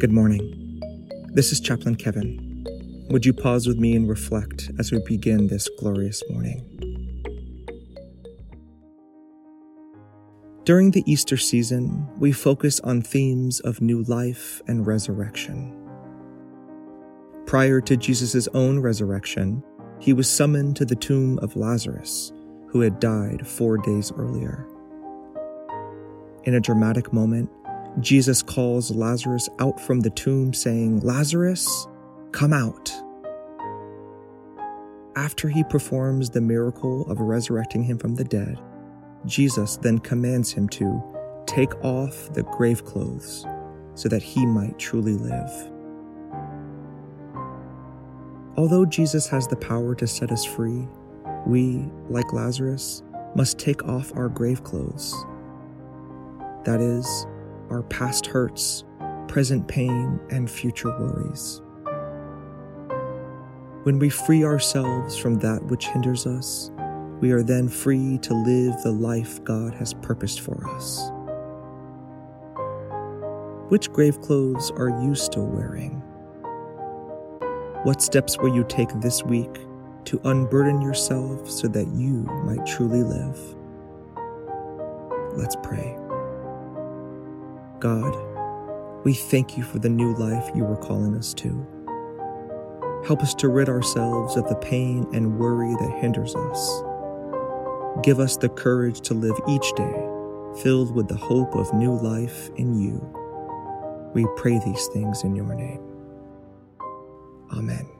Good morning. This is Chaplain Kevin. Would you pause with me and reflect as we begin this glorious morning? During the Easter season, we focus on themes of new life and resurrection. Prior to Jesus' own resurrection, he was summoned to the tomb of Lazarus, who had died 4 days earlier. In a dramatic moment, Jesus calls Lazarus out from the tomb, saying, "Lazarus, come out." After he performs the miracle of resurrecting him from the dead, Jesus then commands him to take off the grave clothes so that he might truly live. Although Jesus has the power to set us free, we, like Lazarus, must take off our grave clothes. That is, our past hurts, present pain, and future worries. When we free ourselves from that which hinders us, we are then free to live the life God has purposed for us. Which grave clothes are you still wearing? What steps will you take this week to unburden yourself so that you might truly live? Let's pray. God, we thank you for the new life you are calling us to. Help us to rid ourselves of the pain and worry that hinders us. Give us the courage to live each day, filled with the hope of new life in you. We pray these things in your name. Amen.